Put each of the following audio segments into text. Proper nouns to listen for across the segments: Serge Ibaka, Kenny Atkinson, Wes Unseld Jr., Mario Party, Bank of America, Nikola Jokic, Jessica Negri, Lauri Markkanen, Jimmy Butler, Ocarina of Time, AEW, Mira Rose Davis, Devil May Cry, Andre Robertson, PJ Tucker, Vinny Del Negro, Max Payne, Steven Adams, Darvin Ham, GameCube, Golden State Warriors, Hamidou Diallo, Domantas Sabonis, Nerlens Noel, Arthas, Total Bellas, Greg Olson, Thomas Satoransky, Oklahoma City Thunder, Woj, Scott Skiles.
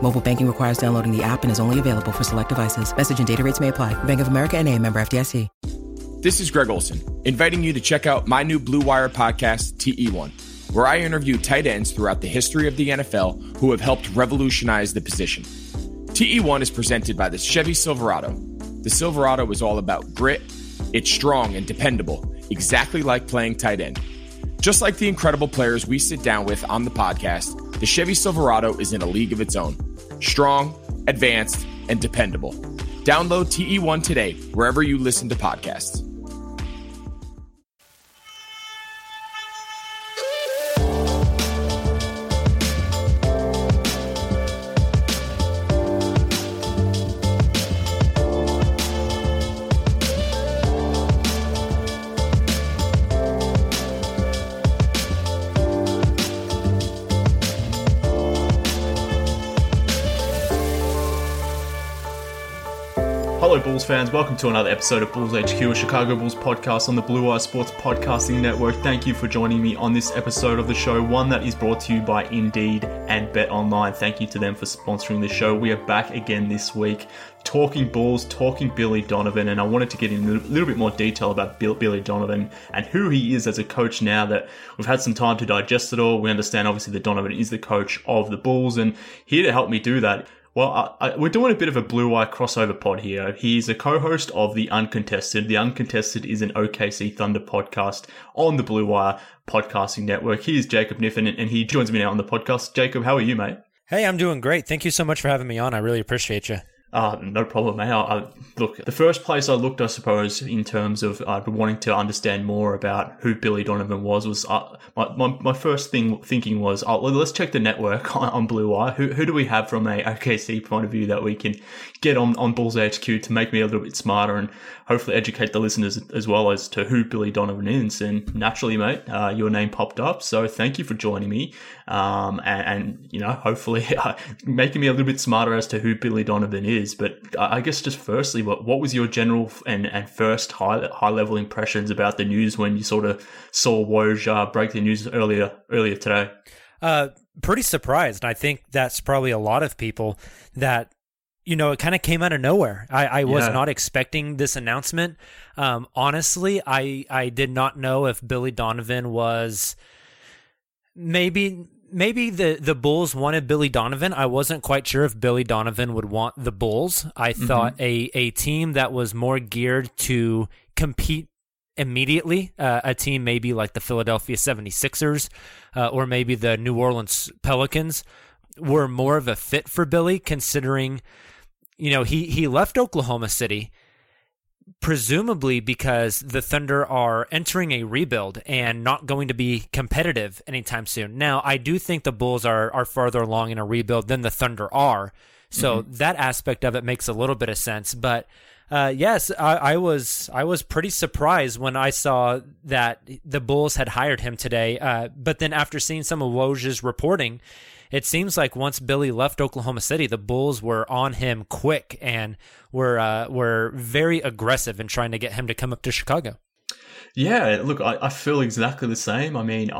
Mobile banking requires downloading the app and is only available for select devices. Message and data rates may apply. Bank of America NA, member FDIC. This is Greg Olson, inviting you to check out my new Blue Wire podcast, TE1, where I interview tight ends throughout the history of the NFL who have helped revolutionize the position. TE1 is presented by the Chevy Silverado. The Silverado is all about grit. It's strong and dependable, exactly like playing tight end. Just like the incredible players we sit down with on the podcast, the Chevy Silverado is in a league of its own. Strong, advanced, and dependable. Download TE1 today, wherever you listen to podcasts. Bulls fans, welcome to another episode of Bulls HQ, a Chicago Bulls podcast on the Blue Wire Sports Podcasting Network. Thank you for joining me on this episode of the show, one that is brought to you by Indeed and BetOnline. Thank you to them for sponsoring the show. We are back again this week, talking Bulls, talking Billy Donovan, and I wanted to get in a little bit more detail about Billy Donovan and who he is as a coach now that we've had some time to digest it all. We understand, obviously, that Donovan is the coach of the Bulls, and here to help me do that, well, we're doing a bit of a Blue Wire crossover pod here. He's a co-host of The Uncontested. The Uncontested is an OKC Thunder podcast on the Blue Wire podcasting network. Here's Jacob Kniffen, and he joins me now on the podcast. Jacob, how are you, mate? Hey, I'm doing great. Thank you so much for having me on. I really appreciate you. No problem, mate. Look, the first place I looked, I suppose, in terms of wanting to understand more about who Billy Donovan was my first thinking was, let's check the network on Blue Wire. Who do we have from a OKC point of view that we can get on Bulls HQ to make me a little bit smarter and hopefully educate the listeners as well as to who Billy Donovan is? And naturally, mate, your name popped up. So thank you for joining me and hopefully making me a little bit smarter as to who Billy Donovan is. But I guess just firstly, what was your general and first high level impressions about the news when you sort of saw Woj break the news earlier today? Pretty surprised. I think that's probably a lot of people that, you know, it kind of came out of nowhere. I was not expecting this announcement. Honestly, I did not know if Billy Donovan was Maybe the Bulls wanted Billy Donovan. I wasn't quite sure if Billy Donovan would want the Bulls. I thought a team that was more geared to compete immediately, a team maybe like the Philadelphia 76ers or maybe the New Orleans Pelicans were more of a fit for Billy, considering, you know, he left Oklahoma City presumably because the Thunder are entering a rebuild and not going to be competitive anytime soon. Now, I do think the Bulls are farther along in a rebuild than the Thunder are, so that aspect of it makes a little bit of sense. But yes, I was pretty surprised when I saw that the Bulls had hired him today. But then after seeing some of Woj's reporting, it seems like once Billy left Oklahoma City, the Bulls were on him quick and were very aggressive in trying to get him to come up to Chicago. Yeah, look, I feel exactly the same. I mean,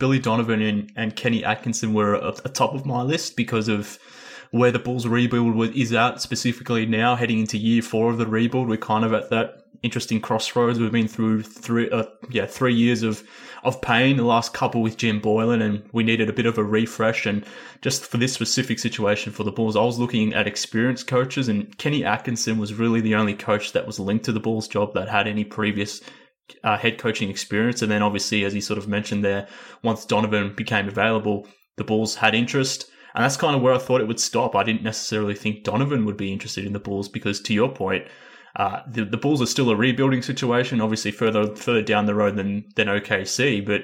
Billy Donovan and Kenny Atkinson were atop of my list because of where the Bulls rebuild is at, specifically now heading into year 4 of the rebuild. We're kind of at that interesting crossroads. We've been through 3 years of pain, the last couple with Jim Boylen, and we needed a bit of a refresh. And just for this specific situation for the Bulls, I was looking at experienced coaches, and Kenny Atkinson was really the only coach that was linked to the Bulls job that had any previous head coaching experience. And then obviously, as you sort of mentioned there, once Donovan became available, the Bulls had interest. And that's kind of where I thought it would stop. I didn't necessarily think Donovan would be interested in the Bulls because, to your point, the Bulls are still a rebuilding situation, obviously further down the road than OKC. But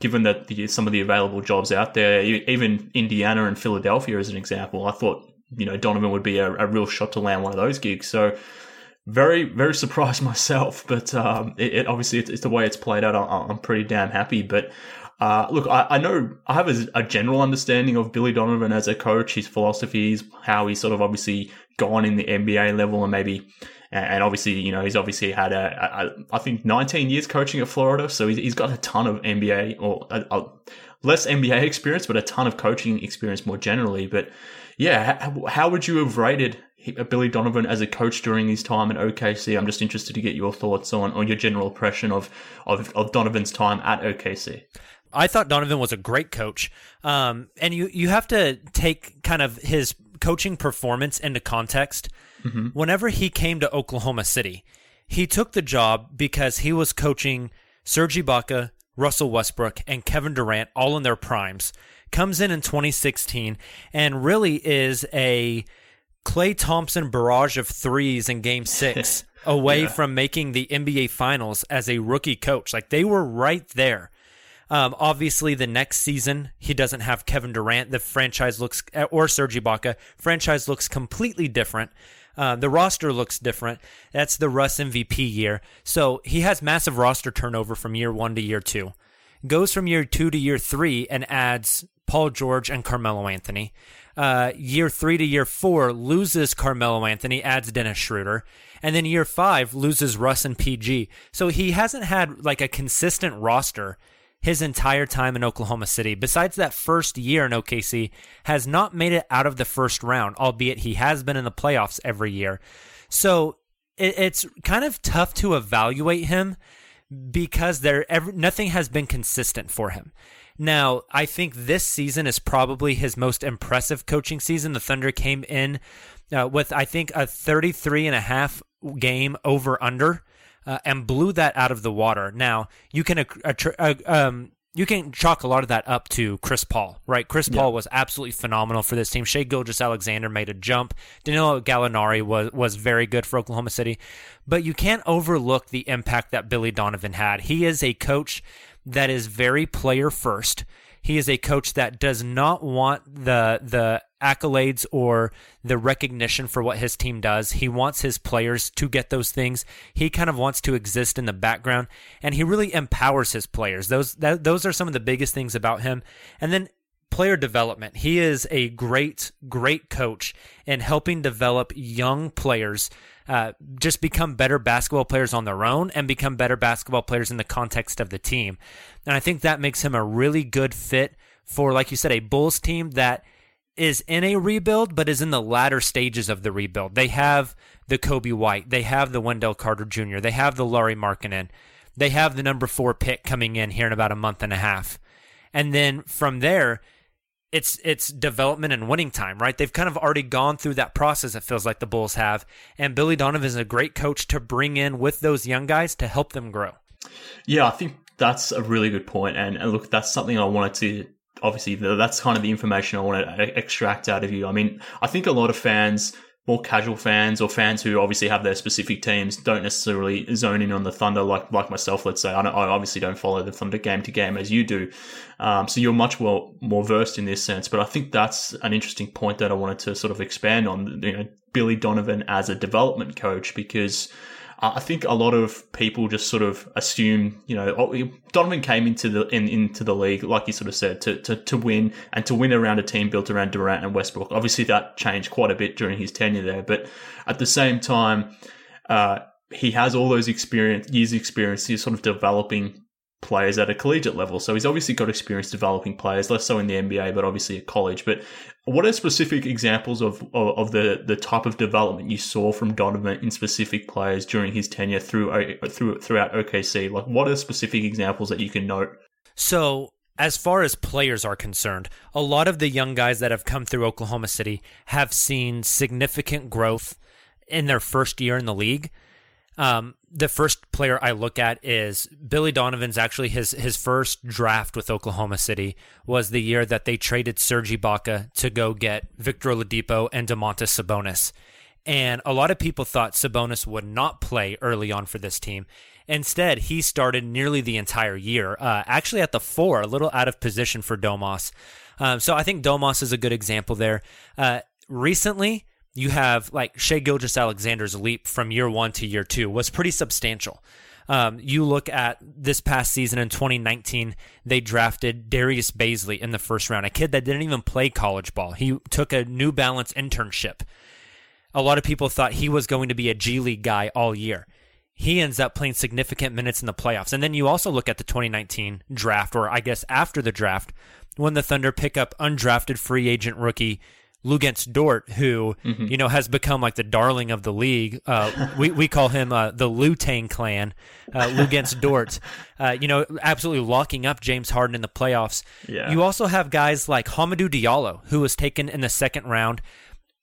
given that some of the available jobs out there, even Indiana and Philadelphia as an example, I thought Donovan would be a real shot to land one of those gigs. So very, very surprised myself. But it's the way it's played out. I'm pretty damn happy. But look, I know I have a general understanding of Billy Donovan as a coach, his philosophies, how he's sort of obviously gone in the NBA level, and maybe, and obviously, he's obviously had I think 19 years coaching at Florida. So he's got a ton of NBA or less NBA experience, but a ton of coaching experience more generally. But yeah, how would you have rated Billy Donovan as a coach during his time at OKC? I'm just interested to get your thoughts on your general impression of Donovan's time at OKC. I thought Donovan was a great coach. And you have to take kind of his coaching performance into context. Mm-hmm. Whenever he came to Oklahoma City, he took the job because he was coaching Serge Ibaka, Russell Westbrook, and Kevin Durant, all in their primes. Comes in 2016 and really is a Klay Thompson barrage of threes in Game 6 away from making the NBA Finals as a rookie coach. Like, they were right there. Obviously, the next season, he doesn't have Kevin Durant. The franchise looks, or Serge Ibaka, franchise looks completely different. The roster looks different. That's the Russ MVP year. So he has massive roster turnover from year one to year two. Goes from year two to year three and adds Paul George and Carmelo Anthony. Year three to year four, loses Carmelo Anthony, adds Dennis Schroeder. And then year five, loses Russ and PG. So he hasn't had like a consistent roster his entire time in Oklahoma City, besides that first year in OKC, has not made it out of the first round, albeit he has been in the playoffs every year. So it's kind of tough to evaluate him because nothing has been consistent for him. Now, I think this season is probably his most impressive coaching season. The Thunder came in with, I think, a 33.5 game over-under. And blew that out of the water. Now, you can chalk a lot of that up to Chris Paul, right? Chris Paul was absolutely phenomenal for this team. Shai Gilgeous-Alexander made a jump. Danilo Gallinari was very good for Oklahoma City. But you can't overlook the impact that Billy Donovan had. He is a coach that is very player first. He is a coach that does not want the accolades or the recognition for what his team does. He wants his players to get those things. He kind of wants to exist in the background, and he really empowers his players. Those are some of the biggest things about him. And then player development. He is a great, great coach in helping develop young players just become better basketball players on their own and become better basketball players in the context of the team. And I think that makes him a really good fit for, like you said, a Bulls team that is in a rebuild but is in the latter stages of the rebuild. They have the Coby White. They have the Wendell Carter Jr. They have the Lauri Markkanen. They have the number 4 pick coming in here in about a month and a half. And then from there, it's development and winning time, right? They've kind of already gone through that process, it feels like the Bulls have. And Billy Donovan is a great coach to bring in with those young guys to help them grow. Yeah, I think that's a really good point. And look, that's something I wanted to, obviously, that's kind of the information I want to extract out of you. I mean, I think a lot of fans, more casual fans or fans who obviously have their specific teams, don't necessarily zone in on the Thunder like myself, let's say. I obviously don't follow the Thunder game to game as you do. So you're more versed in this sense. But I think that's an interesting point that I wanted to sort of expand on, Billy Donovan as a development coach, because I think a lot of people just sort of assume, Donovan came into the league, like you sort of said, to win, and to win around a team built around Durant and Westbrook. Obviously, that changed quite a bit during his tenure there, but at the same time, he has all those years' experience. He's sort of developing players at a collegiate level, so he's obviously got experience developing players, less so in the NBA, but obviously at college. But what are specific examples of the type of development you saw from Donovan in specific players during his tenure throughout OKC? Like, what are specific examples that you can note? So, as far as players are concerned, a lot of the young guys that have come through Oklahoma City have seen significant growth in their first year in the league. the first player I look at is Billy Donovan's actually his first draft with Oklahoma City was the year that they traded Serge Ibaka to go get Victor Oladipo and Domantas Sabonis. And a lot of people thought Sabonis would not play early on for this team. Instead, he started nearly the entire year, actually at the four, a little out of position for Domas. So I think Domas is a good example there. Recently, you have like Shai Gilgeous-Alexander's leap from year one to year two was pretty substantial. You look at this past season in 2019, they drafted Darius Bazley in the first round, a kid that didn't even play college ball. He took a New Balance internship. A lot of people thought he was going to be a G League guy all year. He ends up playing significant minutes in the playoffs. And then you also look at the 2019 draft, or I guess after the draft, when the Thunder pick up undrafted free agent rookie Luguentz Dort, who you know has become like the darling of the league. We call him the Lutang Clan, Luguentz Dort. You know, absolutely locking up James Harden in the playoffs. Yeah. You also have guys like Hamidou Diallo, who was taken in the second round,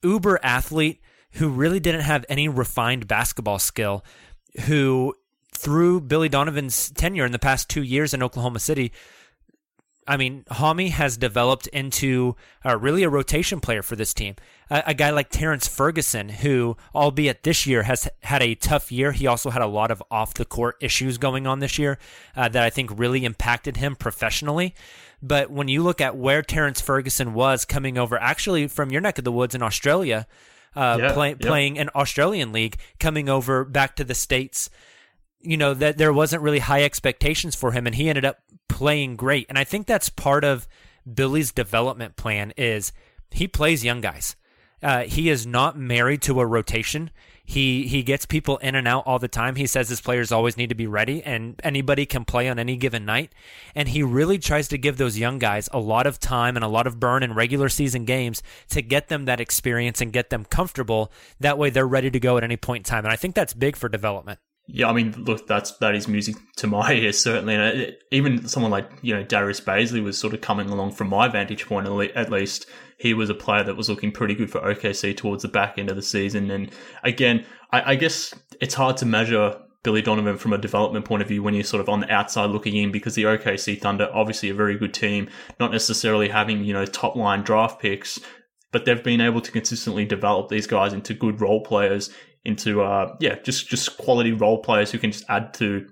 uber athlete who really didn't have any refined basketball skill, who through Billy Donovan's tenure in the past 2 years in Oklahoma City, I mean, Hami has developed into really a rotation player for this team. A guy like Terrence Ferguson, who, albeit this year, has had a tough year. He also had a lot of off-the-court issues going on this year that I think really impacted him professionally. But when you look at where Terrence Ferguson was coming over, actually from your neck of the woods in Australia, playing an Australian league, coming over back to the States, you know, that there wasn't really high expectations for him, and he ended up playing great. And I think that's part of Billy's development plan is he plays young guys. He is not married to a rotation. He gets people in and out all the time. He says his players always need to be ready, and anybody can play on any given night. And he really tries to give those young guys a lot of time and a lot of burn in regular season games to get them that experience and get them comfortable. That way they're ready to go at any point in time. And I think that's big for development. Yeah, I mean, look, that is music to my ears, certainly. And even someone like, you know, Darius Bazley was sort of coming along from my vantage point, at least. He was a player that was looking pretty good for OKC towards the back end of the season. And again, I guess it's hard to measure Billy Donovan from a development point of view when you're sort of on the outside looking in, because the OKC Thunder, obviously a very good team, not necessarily having, you know, top-line draft picks, but they've been able to consistently develop these guys into good role players, into just quality role players who can just add to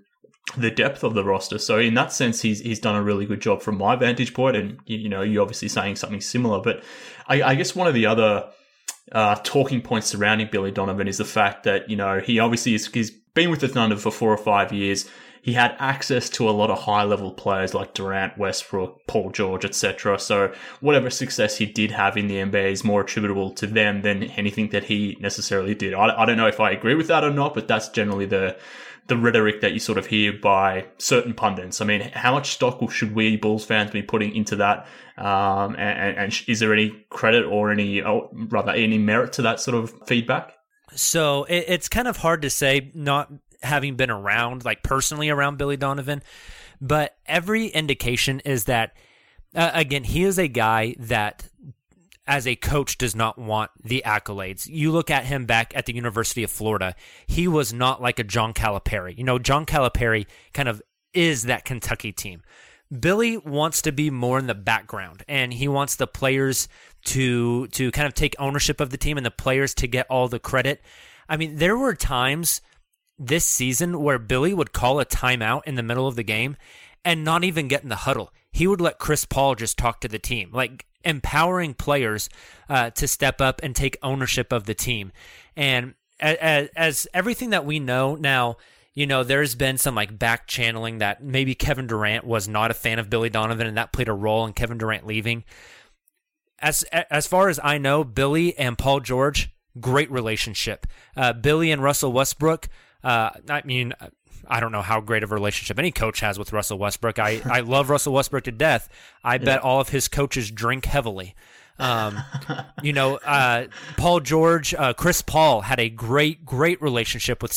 the depth of the roster. So in that sense, he's done a really good job from my vantage point. And you know, you're obviously saying something similar, but I guess one of the other talking points surrounding Billy Donovan is the fact that, you know, he obviously he's been with the Thunder for 4 or 5 years. He had access to a lot of high-level players like Durant, Westbrook, Paul George, etc. So whatever success he did have in the NBA is more attributable to them than anything that he necessarily did. I don't know if I agree with that or not, but that's generally the rhetoric that you sort of hear by certain pundits. I mean, how much stock should we Bulls fans be putting into that? And is there any credit or any merit to that sort of feedback? So it's kind of hard to say, not having been around, like personally around Billy Donovan, but every indication is that, again, he is a guy that as a coach does not want the accolades. You look at him back at the University of Florida, he was not like a John Calipari. You know, John Calipari kind of is that Kentucky team. Billy wants to be more in the background, and he wants the players to kind of take ownership of the team and the players to get all the credit. I mean, there were times this season where Billy would call a timeout in the middle of the game and not even get in the huddle. He would let Chris Paul just talk to the team, like empowering players to step up and take ownership of the team. And as everything that we know now, you know, there's been some like back channeling that maybe Kevin Durant was not a fan of Billy Donovan, and that played a role in Kevin Durant leaving. As far as I know, Billy and Paul George, great relationship. Billy and Russell Westbrook, I mean, I don't know how great of a relationship any coach has with Russell Westbrook. I love Russell Westbrook to death. I bet all of his coaches drink heavily. You know, Paul George, Chris Paul had a great, great relationship with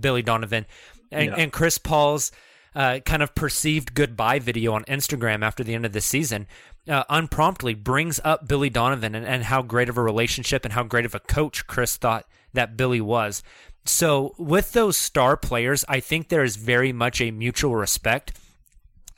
Billy Donovan, and Chris Paul's kind of perceived goodbye video on Instagram after the end of the season unpromptly brings up Billy Donovan and how great of a relationship and how great of a coach Chris thought that Billy was. So with those star players, I think there is very much a mutual respect.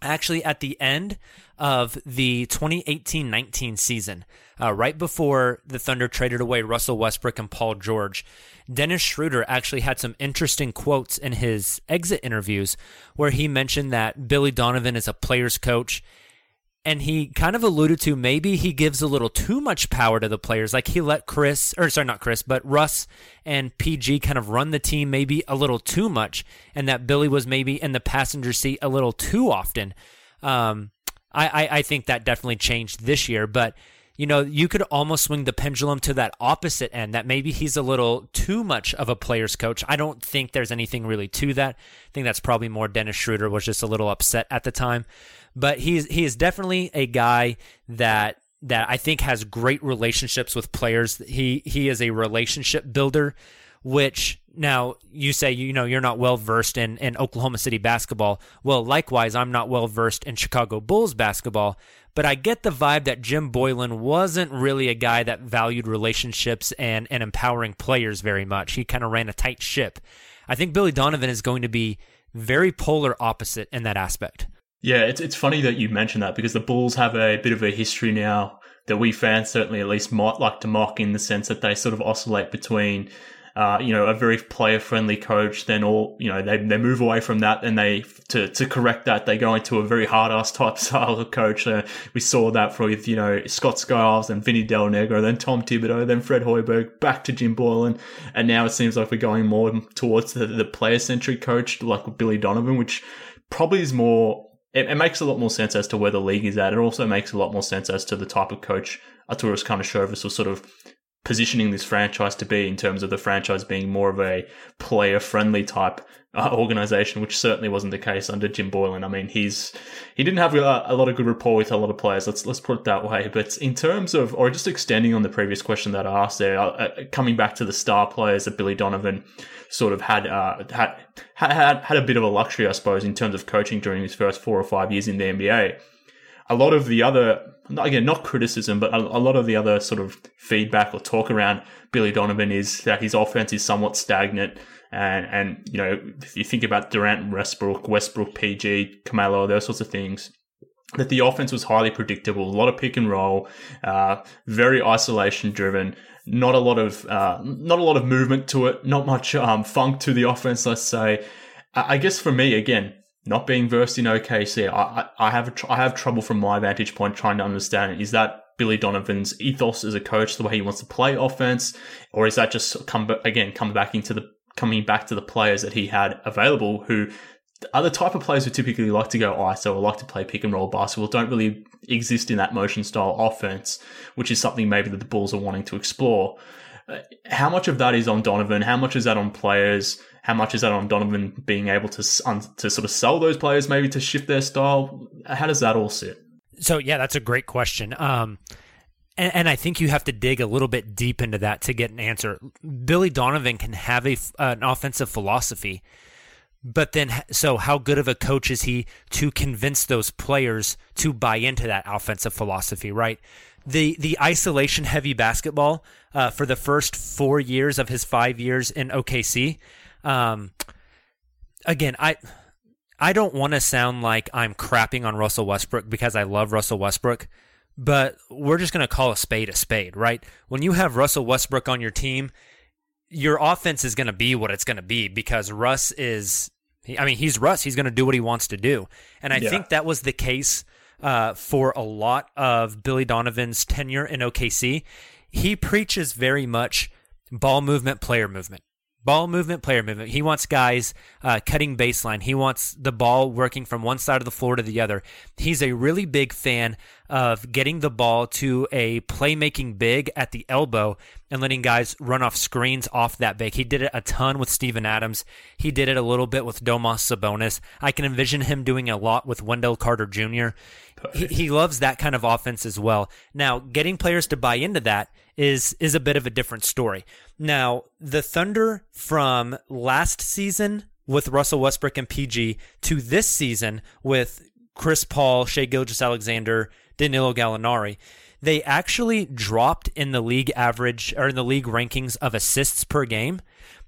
Actually, at the end of the 2018-19 season, right before the Thunder traded away Russell Westbrook and Paul George, Dennis Schroeder actually had some interesting quotes in his exit interviews where he mentioned that Billy Donovan is a player's coach, and he kind of alluded to maybe he gives a little too much power to the players. Like he let Russ and PG kind of run the team maybe a little too much, and that Billy was maybe in the passenger seat a little too often. I think that definitely changed this year, but you know, you could almost swing the pendulum to that opposite end, that maybe he's a little too much of a player's coach. I don't think there's anything really to that. I think that's probably more Dennis Schroeder was just a little upset at the time. But he is definitely a guy that I think has great relationships with players. He is a relationship builder, which now you say, you know, you're not well-versed in Oklahoma City basketball. Well, likewise, I'm not well-versed in Chicago Bulls basketball, but I get the vibe that Jim Boylen wasn't really a guy that valued relationships and empowering players very much. He kind of ran a tight ship. I think Billy Donovan is going to be very polar opposite in that aspect. Yeah, it's funny that you mentioned that, because the Bulls have a bit of a history now that we fans certainly at least might like to mock, in the sense that they sort of oscillate between a very player-friendly coach. Then they move away from that, and they to correct that, they go into a very hard-ass type style of coach. We saw that with Scott Skiles and Vinny Del Negro, then Tom Thibodeau, then Fred Hoiberg, back to Jim Boylen, and now it seems like we're going more towards the player-centric coach, like with Billy Donovan, which probably is more. It makes a lot more sense as to where the league is at. It also makes a lot more sense as to the type of coach Arturas Karnisovas was sort of positioning this franchise to be, in terms of the franchise being more of a player-friendly type organization, which certainly wasn't the case under Jim Boylen. I mean, he didn't have a lot of good rapport with a lot of players. Let's put it that way. But in terms of, or just extending on the previous question that I asked there, coming back to the star players that Billy Donovan sort of had a bit of a luxury, I suppose, in terms of coaching during his first 4 or 5 years in the NBA. A lot of the other, again, not criticism, but a lot of the other sort of feedback or talk around Billy Donovan is that his offense is somewhat stagnant. And you know, if you think about Durant and Westbrook, PG, Carmelo, those sorts of things, that the offense was highly predictable, a lot of pick and roll, very isolation driven, not a lot of movement to it, not much funk to the offense, let's say. I guess for me, again, not being versed in OKC, I have trouble from my vantage point trying to understand, is that Billy Donovan's ethos as a coach, the way he wants to play offense, or is that just coming back to the players that he had available, who are the type of players who typically like to go ISO or like to play pick and roll basketball, don't really exist in that motion style offense, which is something maybe that the Bulls are wanting to explore. How much of that is on Donovan? How much is that on players? How much is that on Donovan being able to sort of sell those players, maybe to shift their style? How does that all sit? So yeah, that's a great question. And I think you have to dig a little bit deep into that to get an answer. Billy Donovan can have an offensive philosophy, but then, so how good of a coach is he to convince those players to buy into that offensive philosophy, right? The isolation-heavy basketball for the first 4 years of his 5 years in OKC, again, I don't want to sound like I'm crapping on Russell Westbrook, because I love Russell Westbrook, but we're just going to call a spade, right? When you have Russell Westbrook on your team, your offense is going to be what it's going to be, because Russ is, I mean, he's Russ. He's going to do what he wants to do. And I think that was the case for a lot of Billy Donovan's tenure in OKC. He preaches very much ball movement, player movement. Ball movement, player movement. He wants guys cutting baseline. He wants the ball working from one side of the floor to the other. He's a really big fan of getting the ball to a playmaking big at the elbow and letting guys run off screens off that big. He did it a ton with Steven Adams. He did it a little bit with Domantas Sabonis. I can envision him doing a lot with Wendell Carter Jr. He loves that kind of offense as well. Now, getting players to buy into that is a bit of a different story. Now, the Thunder from last season with Russell Westbrook and PG to this season with Chris Paul, Shai Gilgeous-Alexander, Danilo Gallinari, they actually dropped in the league rankings of assists per game.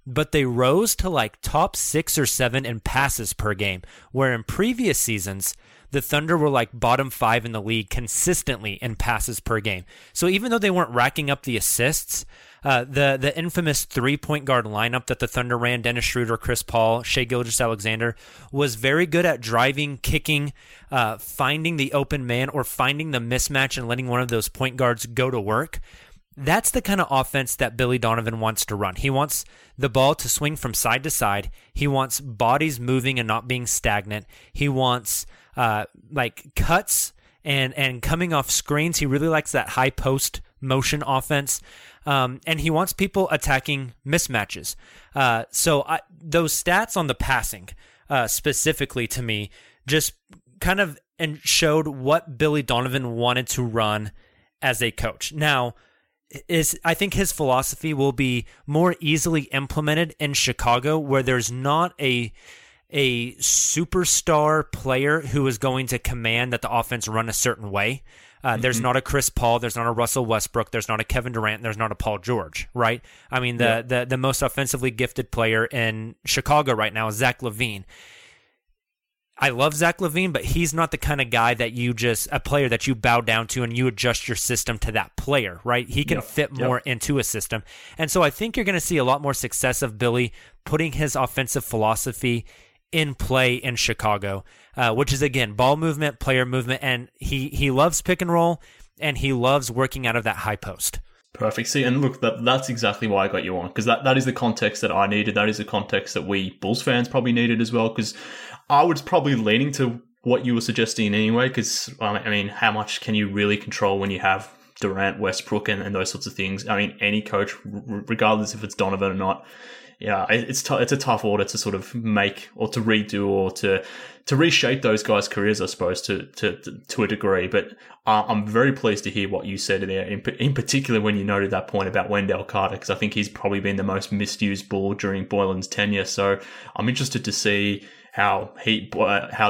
but they rose to like top 6 or 7 in passes per game, where in previous seasons, the Thunder were like bottom 5 in the league consistently in passes per game. So even though they weren't racking up the assists, the infamous three-point guard lineup that the Thunder ran, Dennis Schroeder, Chris Paul, Shai Gilgeous-Alexander, was very good at driving, kicking, finding the open man or finding the mismatch and letting one of those point guards go to work. That's the kind of offense that Billy Donovan wants to run. He wants the ball to swing from side to side. He wants bodies moving and not being stagnant. He wants like cuts and coming off screens. He really likes that high post motion offense. And he wants people attacking mismatches. So those stats on the passing specifically to me just kind of showed what Billy Donovan wanted to run as a coach. Now, I think his philosophy will be more easily implemented in Chicago, where there's not a superstar player who is going to command that the offense run a certain way. There's not a Chris Paul, there's not a Russell Westbrook, there's not a Kevin Durant, there's not a Paul George, right? I mean, the most offensively gifted player in Chicago right now is Zach LaVine. I love Zach LaVine, but he's not the kind of guy that a player that you bow down to and you adjust your system to that player, right? He can fit more into a system. And so I think you're going to see a lot more success of Billy putting his offensive philosophy in play in Chicago, which is, again, ball movement, player movement, and he loves pick and roll, and he loves working out of that high post. Perfect. See, and look, that's exactly why I got you on, because that is the context that I needed. That is the context that we Bulls fans probably needed as well, because I was probably leaning to what you were suggesting anyway, because, I mean, how much can you really control when you have Durant, Westbrook, and those sorts of things? I mean, any coach, regardless if it's Donovan or not, yeah, it's a tough order to sort of make or to redo or to reshape those guys' careers, I suppose, to a degree. But I'm very pleased to hear what you said there, in particular when you noted that point about Wendell Carter, because I think he's probably been the most misused Bull during Boylen's tenure. So I'm interested to see how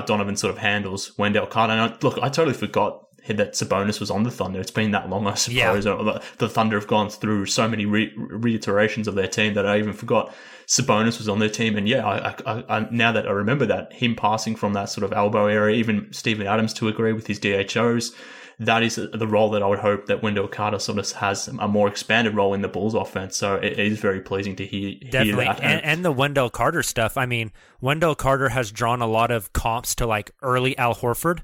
Donovan sort of handles Wendell Carter. And I totally forgot that Sabonis was on the Thunder. It's been that long, I suppose. Yeah. The Thunder have gone through so many reiterations of their team that I even forgot Sabonis was on their team. And yeah, I now that I remember that, him passing from that sort of elbow area, even Steven Adams to agree with his DHOs, that is the role that I would hope that Wendell Carter sort of has a more expanded role in the Bulls offense. So it is very pleasing to hear that. And the Wendell Carter stuff. I mean, Wendell Carter has drawn a lot of comps to like early Al Horford.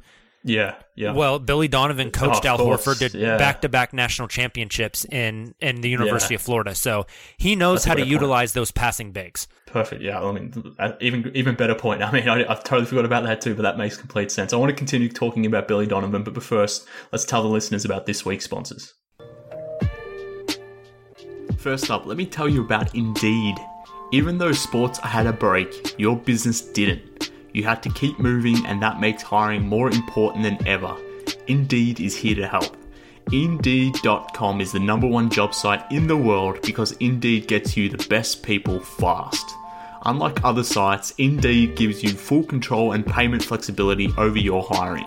Yeah. Well, Billy Donovan coached Al Horford to back-to-back national championships in the University of Florida, so he knows how to utilize those passing bigs. Perfect. Yeah, I mean, even better point. I mean, I totally forgot about that too, but that makes complete sense. I want to continue talking about Billy Donovan, but first, let's tell the listeners about this week's sponsors. First up, let me tell you about Indeed. Even though sports had a break, your business didn't. You had to keep moving, and that makes hiring more important than ever. Indeed is here to help. Indeed.com is the #1 job site in the world because Indeed gets you the best people fast. Unlike other sites, Indeed gives you full control and payment flexibility over your hiring.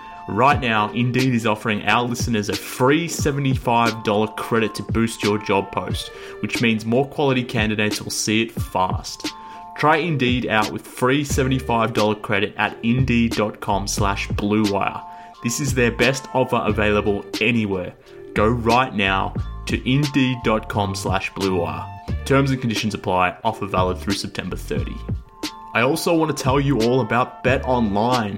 Right now, Indeed is offering our listeners a free $75 credit to boost your job post, which means more quality candidates will see it fast. Try Indeed out with free $75 credit at Indeed.com/BlueWire. This is their best offer available anywhere. Go right now to Indeed.com/BlueWire. Terms and conditions apply. Offer valid through September 30. I also want to tell you all about Bet Online.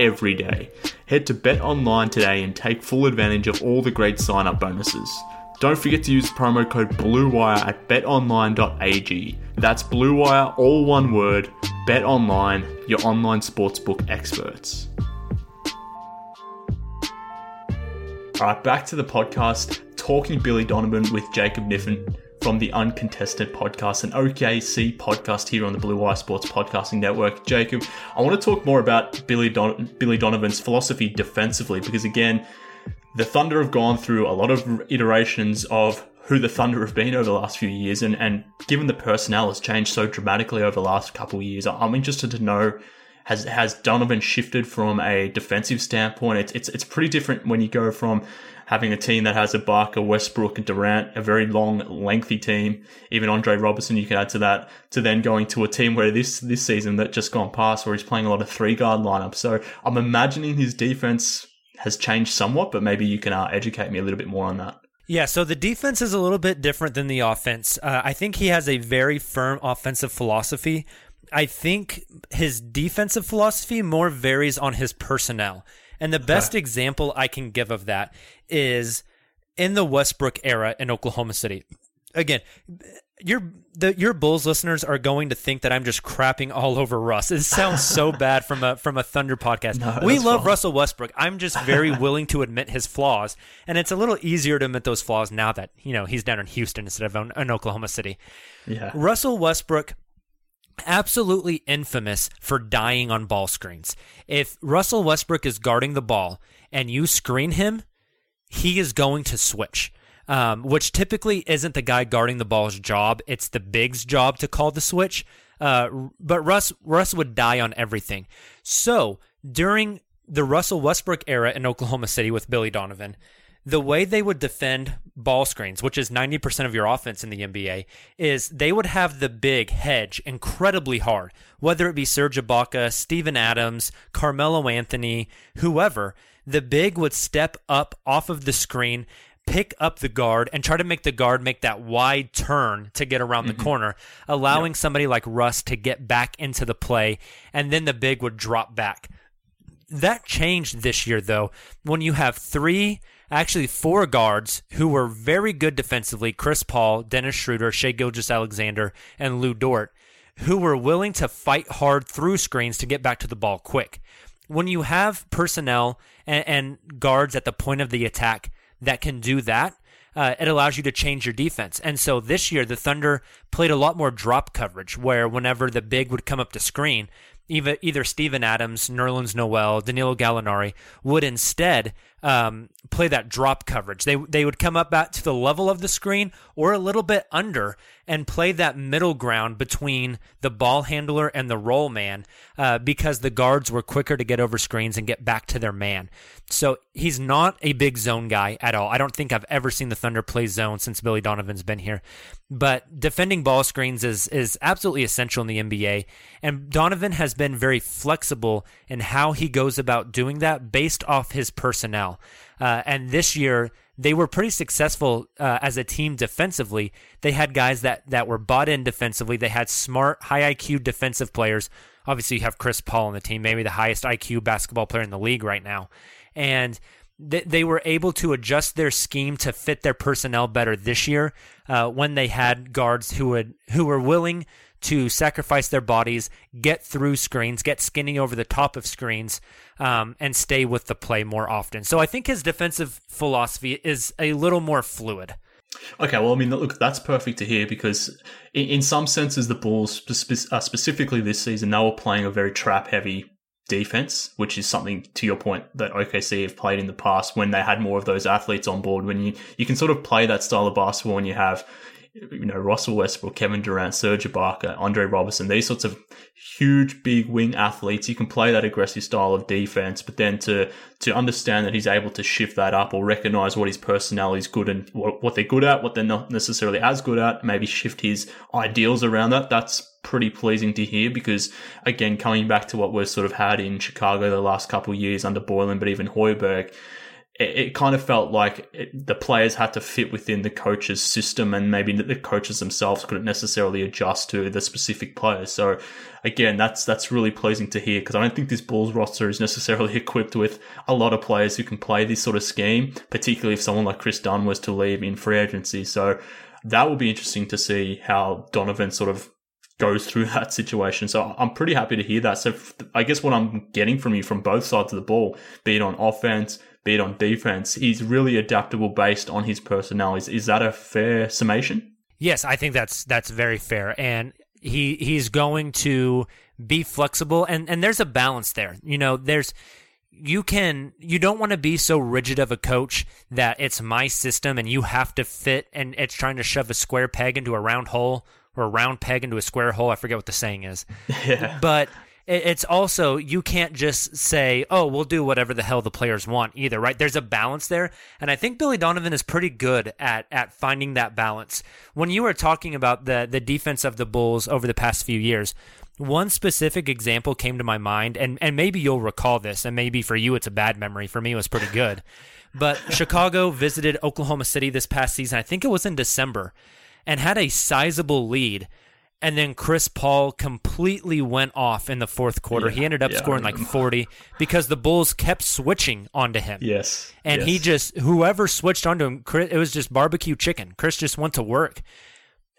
every day. Head to BetOnline today and take full advantage of all the great sign-up bonuses. Don't forget to use promo code BLUEWIRE at BetOnline.ag. That's BLUEWIRE, all one word. BetOnline, your online sportsbook experts. All right, back to the podcast, talking Billy Donovan with Jacob Kniffen from the Uncontested podcast, an OKC podcast here on the Blue Wire Sports Podcasting Network. Jacob, I want to talk more about Billy Donovan's philosophy defensively, because again, the Thunder have gone through a lot of iterations of who the Thunder have been over the last few years, and given the personnel has changed so dramatically over the last couple of years, I'm interested to know, has Donovan shifted from a defensive standpoint? It's pretty different when you go from having a team that has Ibaka, Westbrook, and Durant, a very long, lengthy team. Even Andre Robertson, you can add to that, to then going to a team where this season that just gone past, where he's playing a lot of three-guard lineup. So I'm imagining his defense has changed somewhat, but maybe you can educate me a little bit more on that. Yeah, so the defense is a little bit different than the offense. I think he has a very firm offensive philosophy. I think his defensive philosophy more varies on his personnel. And the best example I can give of that is in the Westbrook era in Oklahoma City. Again, your Bulls listeners are going to think that I'm just crapping all over Russ. It sounds so bad from a Thunder podcast. No, we love Russell Westbrook. I'm just very willing to admit his flaws, and it's a little easier to admit those flaws now that he's down in Houston instead of in Oklahoma City. Yeah, Russell Westbrook, absolutely infamous for dying on ball screens. If Russell Westbrook is guarding the ball and you screen him, he is going to switch, which typically isn't the guy guarding the ball's job. It's the big's job to call the switch. But Russ would die on everything. So during the Russell Westbrook era in Oklahoma City with Billy Donovan, the way they would defend ball screens, which is 90% of your offense in the NBA, is they would have the big hedge incredibly hard, whether it be Serge Ibaka, Steven Adams, Carmelo Anthony, whoever. The big would step up off of the screen, pick up the guard, and try to make the guard make that wide turn to get around the corner, allowing somebody like Russ to get back into the play, and then the big would drop back. That changed this year, though, when you have four guards who were very good defensively, Chris Paul, Dennis Schroeder, Shai Gilgeous-Alexander, and Lou Dort, who were willing to fight hard through screens to get back to the ball quick. When you have personnel and guards at the point of the attack that can do that, it allows you to change your defense. And so this year, the Thunder played a lot more drop coverage, where whenever the big would come up to screen, either Steven Adams, Nerlens Noel, Danilo Gallinari would instead play that drop coverage. They would come up back to the level of the screen or a little bit under and play that middle ground between the ball handler and the roll man, because the guards were quicker to get over screens and get back to their man. So he's not a big zone guy at all. I don't think I've ever seen the Thunder play zone since Billy Donovan's been here. But defending ball screens is absolutely essential in the NBA, and Donovan has been very flexible in how he goes about doing that based off his personnel. And this year, they were pretty successful as a team defensively. They had guys that were bought in defensively. They had smart, high IQ defensive players. Obviously, you have Chris Paul on the team, maybe the highest IQ basketball player in the league right now. And they were able to adjust their scheme to fit their personnel better this year when they had guards who were willing to sacrifice their bodies, get through screens, get skinny over the top of screens, and stay with the play more often. So I think his defensive philosophy is a little more fluid. Okay, well, I mean, look, that's perfect to hear, because in some senses, the Bulls, specifically this season, they were playing a very trap-heavy defense, which is something, to your point, that OKC have played in the past when they had more of those athletes on board. When you can sort of play that style of basketball and you have, Russell Westbrook, Kevin Durant, Serge Ibaka, Andre Robertson, these sorts of huge, big wing athletes. You can play that aggressive style of defense, but then to understand that he's able to shift that up or recognize what his personnel is good and what they're good at, what they're not necessarily as good at, maybe shift his ideals around that. That's pretty pleasing to hear, because again, coming back to what we've sort of had in Chicago the last couple of years under Boylen, but even Hoiberg, it kind of felt like the players had to fit within the coach's system, and maybe the coaches themselves couldn't necessarily adjust to the specific players. So again, that's really pleasing to hear, because I don't think this Bulls roster is necessarily equipped with a lot of players who can play this sort of scheme, particularly if someone like Chris Dunn was to leave in free agency. So that will be interesting to see how Donovan sort of goes through that situation. So I'm pretty happy to hear that. So I guess what I'm getting from you from both sides of the ball, be it on offense, be it on defense, he's really adaptable based on his personnel. Is that a fair summation? Yes, I think that's very fair. And he's going to be flexible, and there's a balance there. You know, you don't want to be so rigid of a coach that it's my system and you have to fit, and it's trying to shove a square peg into a round hole or a round peg into a square hole. I forget what the saying is. Yeah. But it's also, you can't just say, oh, we'll do whatever the hell the players want either, right? There's a balance there, and I think Billy Donovan is pretty good at finding that balance. When you were talking about the defense of the Bulls over the past few years, one specific example came to my mind, and maybe you'll recall this, and maybe for you it's a bad memory. For me, it was pretty good. But Chicago visited Oklahoma City this past season, I think it was in December, and had a sizable lead. And then Chris Paul completely went off in the fourth quarter. Yeah, he ended up scoring like 40 because the Bulls kept switching onto him. Yes. And he just, whoever switched onto him, it was just barbecue chicken. Chris just went to work.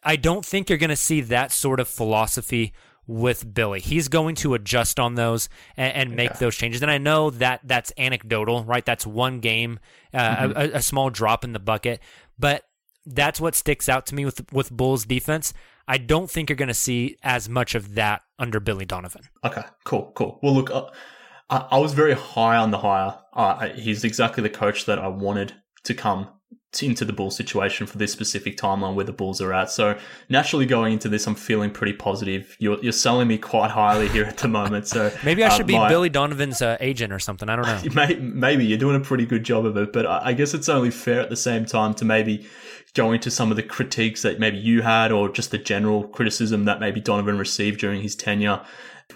I don't think you're going to see that sort of philosophy with Billy. He's going to adjust on those and make those changes. And I know that's anecdotal, right? That's one game, a small drop in the bucket. But that's what sticks out to me with Bulls defense. I don't think you're going to see as much of that under Billy Donovan. Okay, cool. Well, look, I was very high on the hire. He's exactly the coach that I wanted to come into the Bulls situation for this specific timeline where the Bulls are at. So naturally going into this, I'm feeling pretty positive. You're selling me quite highly here at the moment. So maybe I should be Billy Donovan's agent or something. I don't know. Maybe you're doing a pretty good job of it, but I guess it's only fair at the same time to maybe go into some of the critiques that maybe you had, or just the general criticism that maybe Donovan received during his tenure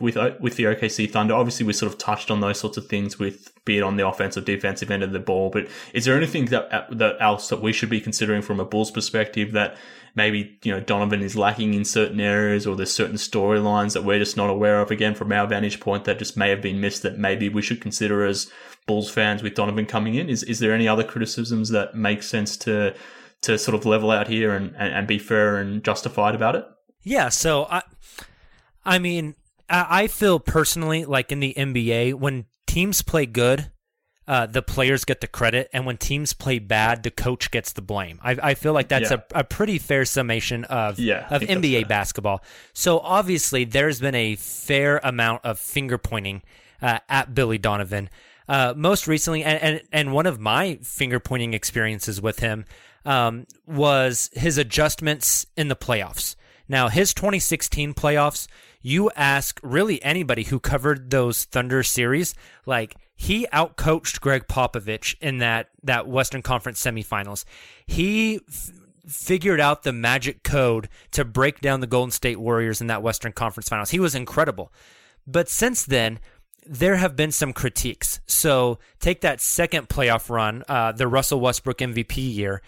with the OKC Thunder. Obviously, we sort of touched on those sorts of things, with be it on the offensive, defensive end of the ball. But is there anything else that we should be considering from a Bulls perspective that maybe, you know, Donovan is lacking in certain areas, or there's certain storylines that we're just not aware of, again, from our vantage point, that just may have been missed, that maybe we should consider as Bulls fans with Donovan coming in? Is there any other criticisms that make sense to sort of level out here and be fair and justified about it? Yeah, so I mean, I feel personally like in the NBA, when teams play good, the players get the credit, and when teams play bad, the coach gets the blame. I feel like that's a pretty fair summation of NBA basketball. So obviously, there's been a fair amount of finger pointing at Billy Donovan. Most recently, and one of my finger pointing experiences with him was his adjustments in the playoffs. Now, his 2016 playoffs, you ask really anybody who covered those Thunder series, like, he outcoached Greg Popovich in that Western Conference semifinals. He figured out the magic code to break down the Golden State Warriors in that Western Conference finals. He was incredible. But since then, there have been some critiques. So take that second playoff run, the Russell Westbrook MVP year.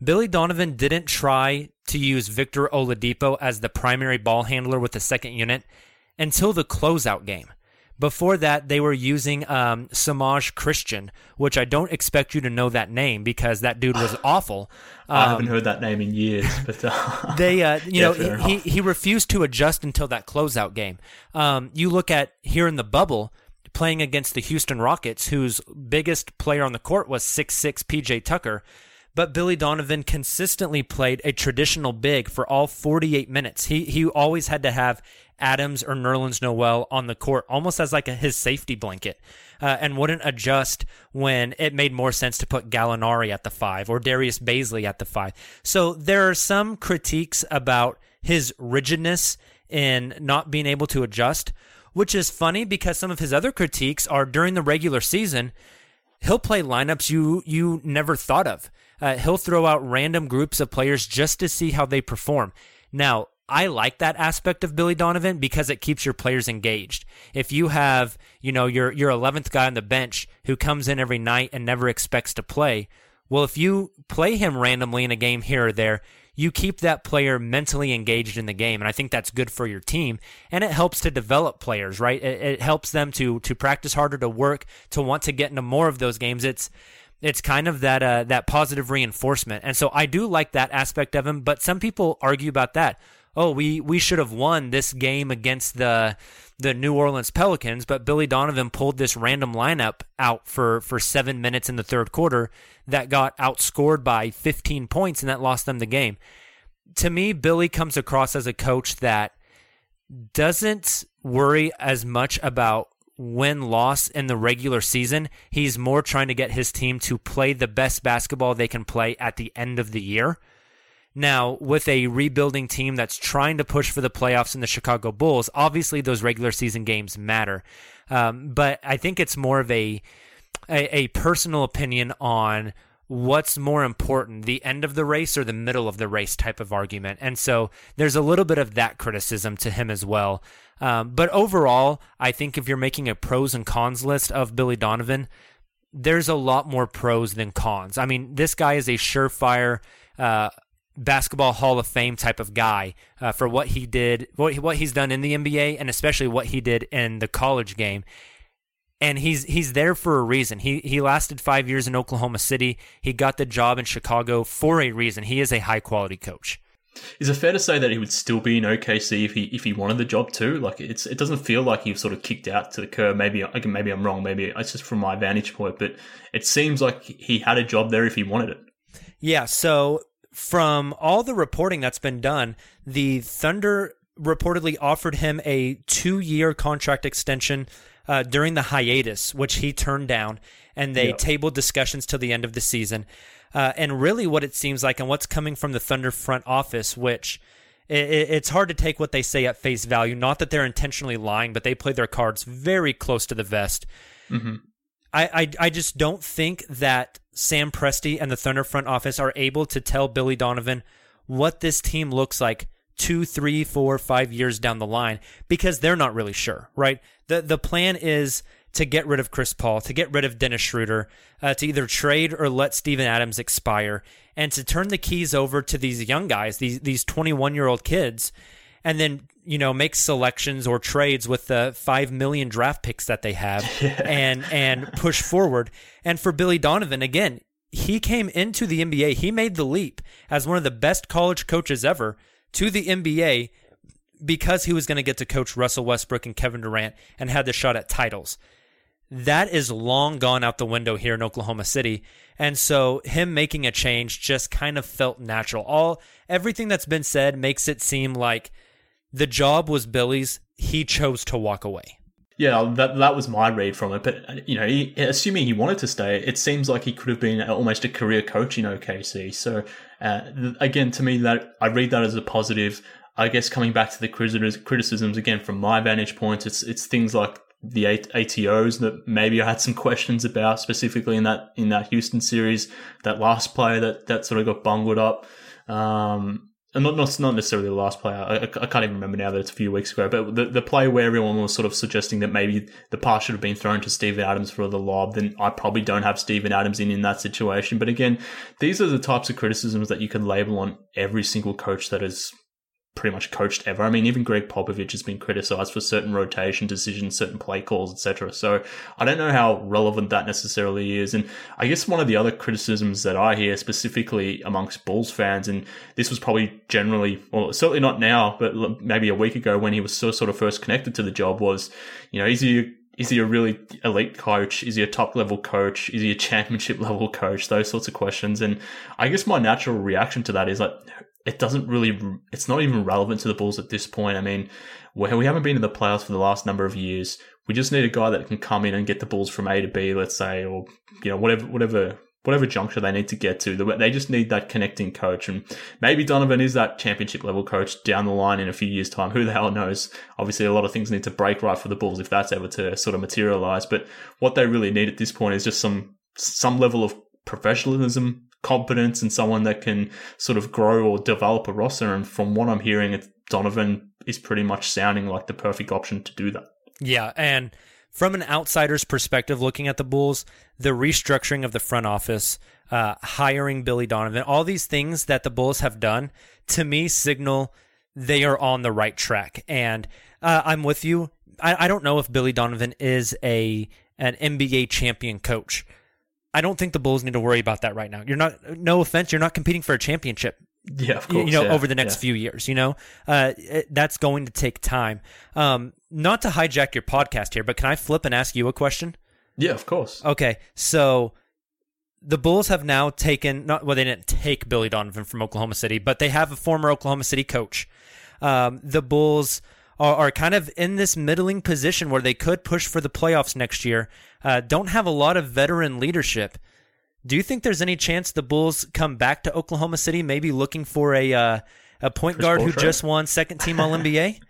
Billy Donovan didn't try to use Victor Oladipo as the primary ball handler with the second unit until the closeout game. Before that, they were using Samaj Christian, which I don't expect you to know that name because that dude was awful. I haven't heard that name in years. But they, he refused to adjust until that closeout game. You look at here in the bubble, playing against the Houston Rockets, whose biggest player on the court was 6'6" PJ Tucker, but Billy Donovan consistently played a traditional big for all 48 minutes. He always had to have Adams or Nerlens Noel on the court, almost as like his safety blanket, and wouldn't adjust when it made more sense to put Gallinari at the 5 or Darius Bazley at the 5. So there are some critiques about his rigidness in not being able to adjust, which is funny because some of his other critiques are during the regular season, he'll play lineups you never thought of. He'll throw out random groups of players just to see how they perform. Now, I like that aspect of Billy Donovan because it keeps your players engaged. If you have, you know, your 11th guy on the bench who comes in every night and never expects to play, well, if you play him randomly in a game here or there, you keep that player mentally engaged in the game, and I think that's good for your team, and it helps to develop players, right? It helps them to practice harder, to work, to want to get into more of those games. It's kind of that positive reinforcement, and so I do like that aspect of him, but some people argue about that. Oh, we should have won this game against the New Orleans Pelicans, but Billy Donovan pulled this random lineup out for 7 minutes in the third quarter that got outscored by 15 points, and that lost them the game. To me, Billy comes across as a coach that doesn't worry as much about win-loss in the regular season. He's more trying to get his team to play the best basketball they can play at the end of the year. Now, with a rebuilding team that's trying to push for the playoffs in the Chicago Bulls, obviously those regular season games matter. But I think it's more of a personal opinion on what's more important, the end of the race or the middle of the race type of argument. And so there's a little bit of that criticism to him as well. But overall, I think if you're making a pros and cons list of Billy Donovan, there's a lot more pros than cons. I mean, this guy is a surefire Basketball Hall of Fame type of guy for what he did, what he's done in the NBA, and especially what he did in the college game. And he's there for a reason. He lasted 5 years in Oklahoma City. He got the job in Chicago for a reason. He is a high quality coach. Is it fair to say that he would still be in OKC if he wanted the job too? Like it doesn't feel like he was sort of kicked out to the curb. Maybe I'm wrong. Maybe it's just from my vantage point, but it seems like he had a job there if he wanted it. Yeah. So, from all the reporting that's been done, the Thunder reportedly offered him a 2-year contract extension during the hiatus, which he turned down, and they tabled discussions till the end of the season. And really what it seems like and what's coming from the Thunder front office, which it's hard to take what they say at face value, not that they're intentionally lying, but they play their cards very close to the vest. Mm-hmm. I just don't think that Sam Presti and the Thunder front office are able to tell Billy Donovan what this team looks like 2, 3, 4, 5 years down the line because they're not really sure, right? The plan is to get rid of Chris Paul, to get rid of Dennis Schroeder, to either trade or let Steven Adams expire, and to turn the keys over to these young guys, these 21-year-old kids, and then, you know, make selections or trades with the 5 million draft picks that they have and push forward. And for Billy Donovan, again, he came into the NBA. He made the leap as one of the best college coaches ever to the NBA because he was going to get to coach Russell Westbrook and Kevin Durant and had the shot at titles. That is long gone out the window here in Oklahoma City. And so him making a change just kind of felt natural. Everything that's been said makes it seem like the job was Billy's. He chose to walk away. Yeah, that was my read from it. But, you know, assuming he wanted to stay, it seems like he could have been almost a career coach in OKC. So, again, to me, that I read that as a positive. I guess coming back to the criticisms, again, from my vantage point, it's things like the ATOs that maybe I had some questions about, specifically in that Houston series, that last play that sort of got bungled up. And not necessarily the last play. I can't even remember now that it's a few weeks ago, but the play where everyone was sort of suggesting that maybe the pass should have been thrown to Steven Adams for the lob, then I probably don't have Steven Adams in that situation. But again, these are the types of criticisms that you can label on every single coach that is pretty much coached ever. I mean, even Greg Popovich has been criticized for certain rotation decisions, certain play calls, etc. So I don't know how relevant that necessarily is. And I guess one of the other criticisms that I hear specifically amongst Bulls fans, and this was probably generally, well, certainly not now, but maybe a week ago when he was sort of first connected to the job was, you know, is he a really elite coach? Is he a top level coach? Is he a championship level coach? Those sorts of questions. And I guess my natural reaction to that is like, it doesn't really, it's not even relevant to the Bulls at this point. I mean, we haven't been in the playoffs for the last number of years. We just need a guy that can come in and get the Bulls from A to B, let's say, or, you know, whatever juncture they need to get to. They just need that connecting coach. And maybe Donovan is that championship level coach down the line in a few years' time. Who the hell knows? Obviously, a lot of things need to break right for the Bulls if that's ever to sort of materialize. But what they really need at this point is just some level of professionalism, competence, and someone that can sort of grow or develop a roster. And from what I'm hearing, Donovan is pretty much sounding like the perfect option to do that. Yeah, and from an outsider's perspective, looking at the Bulls, the restructuring of the front office, hiring Billy Donovan, all these things that the Bulls have done, to me, signal they are on the right track. And I'm with you. I don't know if Billy Donovan is an NBA champion coach. I don't think the Bulls need to worry about that right now. You're not, no offense, you're not competing for a championship. Yeah, of course. Over the next few years, that's going to take time. Not to hijack your podcast here, but can I flip and ask you a question? Yeah, of course. Okay, so the Bulls have now taken, they didn't take Billy Donovan from Oklahoma City, but they have a former Oklahoma City coach. The Bulls are kind of in this middling position where they could push for the playoffs next year. Don't have a lot of veteran leadership. Do you think there's any chance the Bulls come back to Oklahoma City, maybe looking for a point guard who just won second-team All-NBA?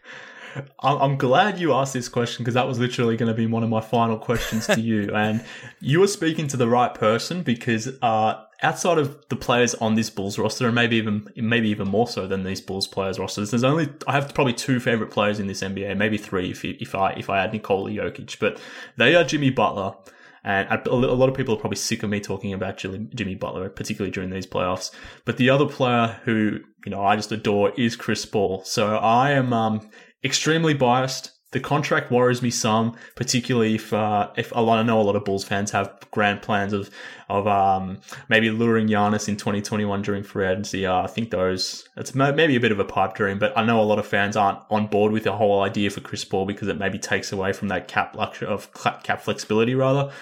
I'm glad you asked this question because that was literally going to be one of my final questions to you. And you were speaking to the right person because outside of the players on this Bulls roster, and maybe even more so than these Bulls players rosters, I have probably two favorite players in this NBA, maybe three if I add Nikola Jokic, but they are Jimmy Butler. And a lot of people are probably sick of me talking about Jimmy Butler, particularly during these playoffs. But the other player who, I just adore is Chris Paul. So I am extremely biased. The contract worries me some, particularly if I know a lot of Bulls fans have grand plans of maybe luring Giannis in 2021 during free agency. I think it's maybe a bit of a pipe dream, but I know a lot of fans aren't on board with the whole idea for Chris Paul because it maybe takes away from that cap luxury of cap flexibility rather.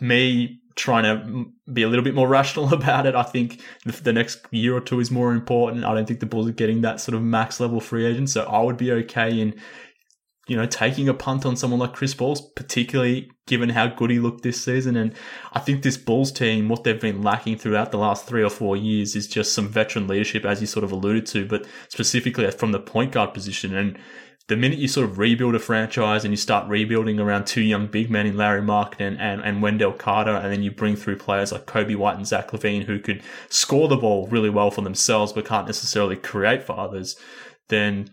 Me trying to be a little bit more rational about it, I think the next year or two is more important. I don't think the Bulls are getting that sort of max level free agent, so I would be okay in taking a punt on someone like Chris Paul, particularly given how good he looked this season. And I think this Bulls team, what they've been lacking throughout the last 3 or 4 years is just some veteran leadership, as you sort of alluded to, but specifically from the point guard position. And the minute you sort of rebuild a franchise and you start rebuilding around two young big men in Lauri Markkanen and Wendell Carter, and then you bring through players like Coby White and Zach LaVine who could score the ball really well for themselves but can't necessarily create for others, then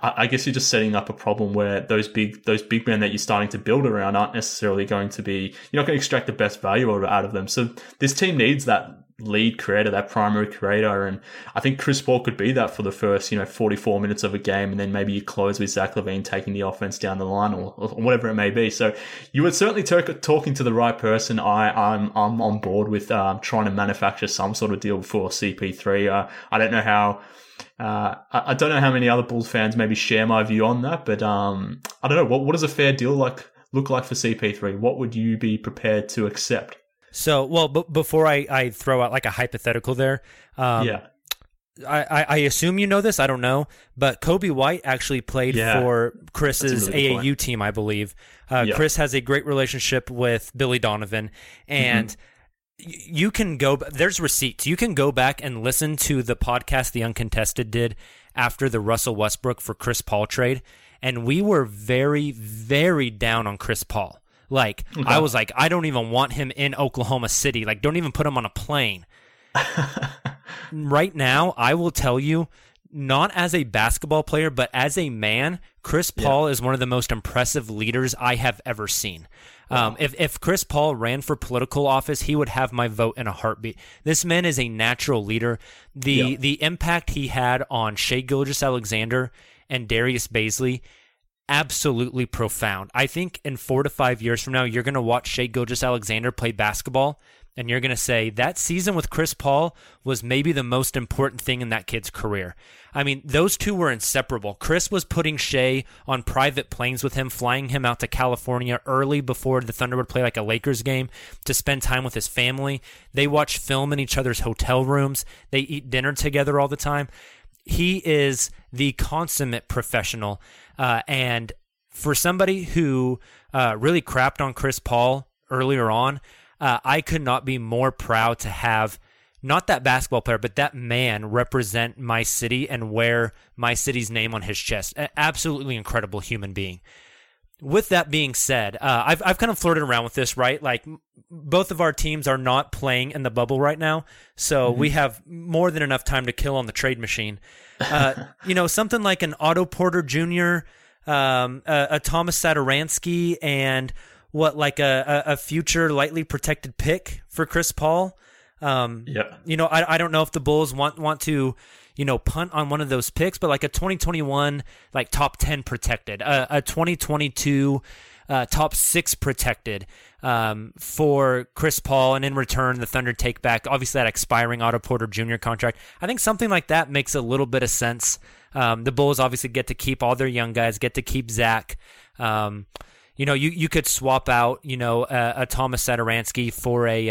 I guess you're just setting up a problem where those big men that you're starting to build around aren't necessarily going to be, you're not going to extract the best value out of them. So this team needs that lead creator, that primary creator. And I think Chris Paul could be that for the first, 44 minutes of a game. And then maybe you close with Zach LaVine taking the offense down the line or whatever it may be. So you would certainly talking to the right person. I'm on board with trying to manufacture some sort of deal for CP3. I don't know how many other Bulls fans maybe share my view on that, but I don't know. What does a fair deal look like for CP3? What would you be prepared to accept? So, before I throw out like a hypothetical there, I assume you know this, I don't know, but Coby White actually played for Chris's AAU team, I believe. Chris has a great relationship with Billy Donovan, and you can go, there's receipts. You can go back and listen to the podcast The Uncontested did after the Russell Westbrook for Chris Paul trade. And we were very, very down on Chris Paul. I was like, I don't even want him in Oklahoma City. Like, don't even put him on a plane. Right now, I will tell you, not as a basketball player, but as a man, Chris Paul is one of the most impressive leaders I have ever seen. Wow. If Chris Paul ran for political office, he would have my vote in a heartbeat. This man is a natural leader. The impact he had on Shai Gilgeous-Alexander and Darius Bazley, absolutely profound. I think in 4 to 5 years from now, you're going to watch Shai Gilgeous-Alexander play basketball, and you're going to say, that season with Chris Paul was maybe the most important thing in that kid's career. I mean, those two were inseparable. Chris was putting Shai on private planes with him, flying him out to California early before the Thunder would play like a Lakers game to spend time with his family. They watch film in each other's hotel rooms. They eat dinner together all the time. He is the consummate professional. And for somebody who really crapped on Chris Paul earlier on, I could not be more proud to have not that basketball player, but that man represent my city and wear my city's name on his chest. An absolutely incredible human being. With that being said, I've kind of flirted around with this, right? Like, both of our teams are not playing in the bubble right now, so we have more than enough time to kill on the trade machine. You know, something like an Otto Porter Jr., a Thomas Satoransky, and what, like a future lightly protected pick for Chris Paul. You know, I don't know if the Bulls want to, you know, punt on one of those picks, but like a 2021, like top 10 protected, a 2022, top 6 protected, for Chris Paul. And in return, the Thunder take back, obviously, that expiring Otto Porter Jr. contract. I think something like that makes a little bit of sense. The Bulls obviously get to keep all their young guys, get to keep Zach. You know, you could swap out, you know, a Thomas Satoransky for a,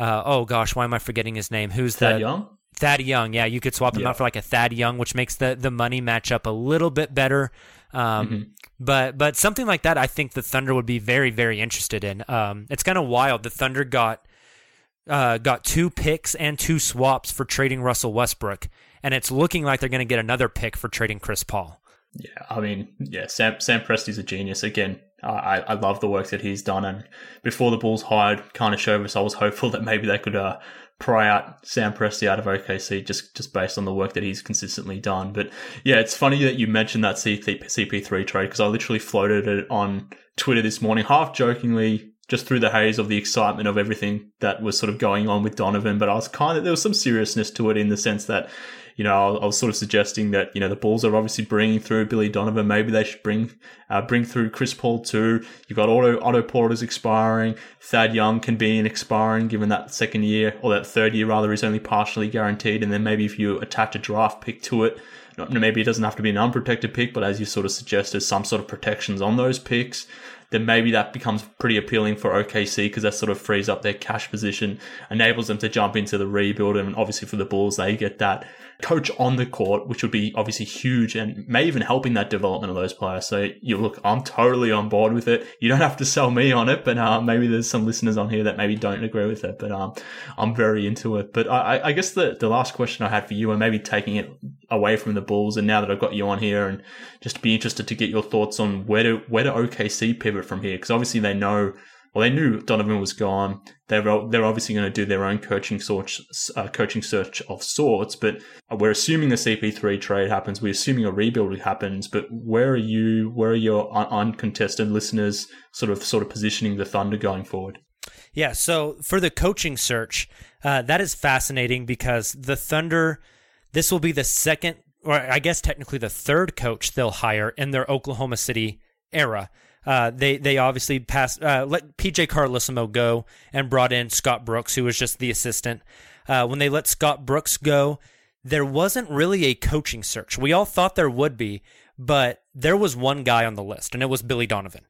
oh gosh, why am I forgetting his name? Who's the Thad Young? Thad Young, yeah, you could swap him out for like a Thad Young, which makes the money match up a little bit better. But something like that, I think the Thunder would be very, very interested in. It's kind of wild. The Thunder got 2 picks and 2 swaps for trading Russell Westbrook, and it's looking like they're going to get another pick for trading Chris Paul. Yeah, I mean, yeah, Sam Presti's a genius again. I love the work that he's done, and before the Bulls hired Karna Shovas, I was hopeful that maybe they could pry out Sam Presti out of OKC just based on the work that he's consistently done. But yeah, it's funny that you mentioned that CP3 trade, because I literally floated it on Twitter this morning, half jokingly, just through the haze of the excitement of everything that was sort of going on with Donovan. But I was there was some seriousness to it, in the sense that, you know, I was sort of suggesting that, you know, the Bulls are obviously bringing through Billy Donovan. Maybe they should bring through Chris Paul too. You've got Otto Porter's expiring. Thad Young can be an expiring, given that third year rather is only partially guaranteed. And then maybe if you attach a draft pick to it, maybe it doesn't have to be an unprotected pick, but as you sort of suggested, some sort of protections on those picks, then maybe that becomes pretty appealing for OKC, because that sort of frees up their cash position, enables them to jump into the rebuild. And obviously for the Bulls, they get that coach on the court, which would be obviously huge and may even help in that development of those players. So you look, I'm totally on board with it. You don't have to sell me on it, but maybe there's some listeners on here that maybe don't agree with it, but I'm very into it. But I guess the last question I had for you, and maybe taking it away from the Bulls, and now that I've got you on here, and just be interested to get your thoughts on where do OKC pivot from here, because obviously they knew Donovan was gone. They're obviously going to do their own coaching search of sorts, but we're assuming the CP3 trade happens. We're assuming a rebuild happens, but where are your uncontested listeners sort of positioning the Thunder going forward? Yeah, so for the coaching search, that is fascinating, because the Thunder, this will be the second, or I guess technically the third coach they'll hire in their Oklahoma City era. They obviously let PJ Carlissimo go and brought in Scott Brooks, who was just the assistant. When they let Scott Brooks go, there wasn't really a coaching search. We all thought there would be, but there was one guy on the list, and it was Billy Donovan.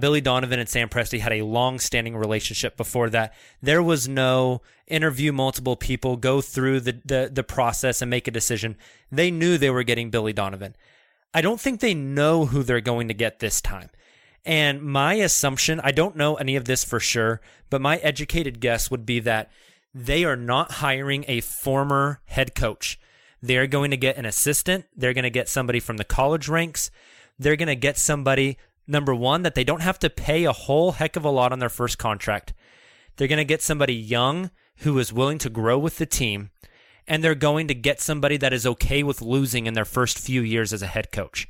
Billy Donovan and Sam Presti had a long-standing relationship before that. There was no interview multiple people, go through the process and make a decision. They knew they were getting Billy Donovan. I don't think they know who they're going to get this time. And my assumption, I don't know any of this for sure, but my educated guess would be that they are not hiring a former head coach. They're going to get an assistant. They're going to get somebody from the college ranks. They're going to get somebody, number one, that they don't have to pay a whole heck of a lot on their first contract. They're going to get somebody young who is willing to grow with the team. And they're going to get somebody that is okay with losing in their first few years as a head coach.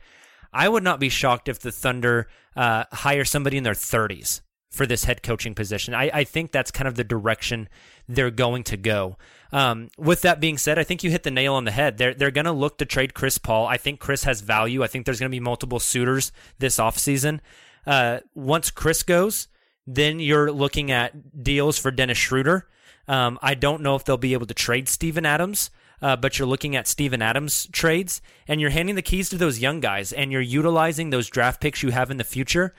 I would not be shocked if the Thunder hire somebody in their 30s for this head coaching position. I think that's kind of the direction they're going to go. With that being said, I think you hit the nail on the head. They're going to look to trade Chris Paul. I think Chris has value. I think there's going to be multiple suitors this offseason. Once Chris goes, then you're looking at deals for Dennis Schroeder. I don't know if they'll be able to trade Steven Adams. But you're looking at Steven Adams trades, and you're handing the keys to those young guys, and you're utilizing those draft picks you have in the future.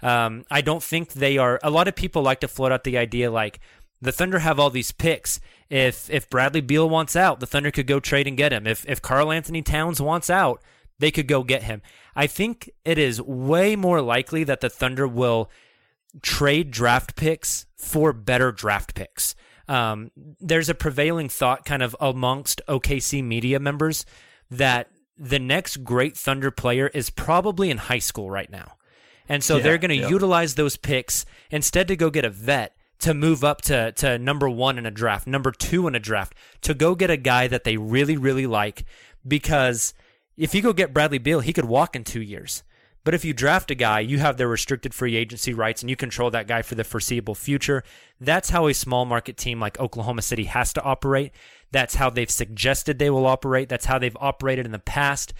I don't think they are. A lot of people like to float out the idea like the Thunder have all these picks. If Bradley Beal wants out, the Thunder could go trade and get him. If Karl Anthony Towns wants out, they could go get him. I think it is way more likely that the Thunder will trade draft picks for better draft picks. There's a prevailing thought kind of amongst OKC media members that the next great Thunder player is probably in high school right now. And so they're going to utilize those picks instead to go get a vet, to move up to number one in a draft, number two in a draft, to go get a guy that they really, really like. Because if you go get Bradley Beal, he could walk in 2 years. But if you draft a guy, you have their restricted free agency rights and you control that guy for the foreseeable future. That's how a small market team like Oklahoma City has to operate. That's how they've suggested they will operate. That's how they've operated in the past.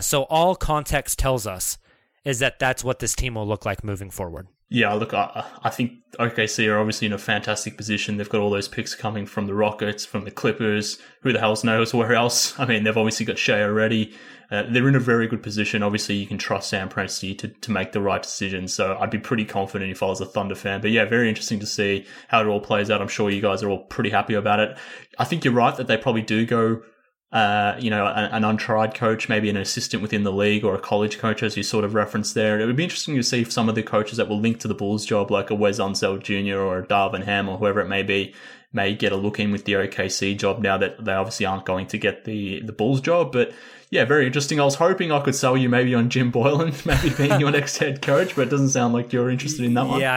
So all context tells us is that that's what this team will look like moving forward. Yeah, look, I think OKC are obviously in a fantastic position. They've got all those picks coming from the Rockets, from the Clippers, who the hell knows where else. I mean, they've obviously got Shai already. They're in a very good position. Obviously, you can trust Sam Presti to make the right decision. So I'd be pretty confident if I was a Thunder fan. But yeah, very interesting to see how it all plays out. I'm sure you guys are all pretty happy about it. I think you're right that they probably do go, an untried coach, maybe an assistant within the league or a college coach, as you sort of referenced there. And it would be interesting to see if some of the coaches that will link to the Bulls job, like a Wes Unseld Jr. or a Darvin Ham or whoever it may be, may get a look in with the OKC job now that they obviously aren't going to get the Bulls job. But yeah, very interesting. I was hoping I could sell you maybe on Jim Boylen, maybe being your next head coach, but it doesn't sound like you're interested in that one. Yeah,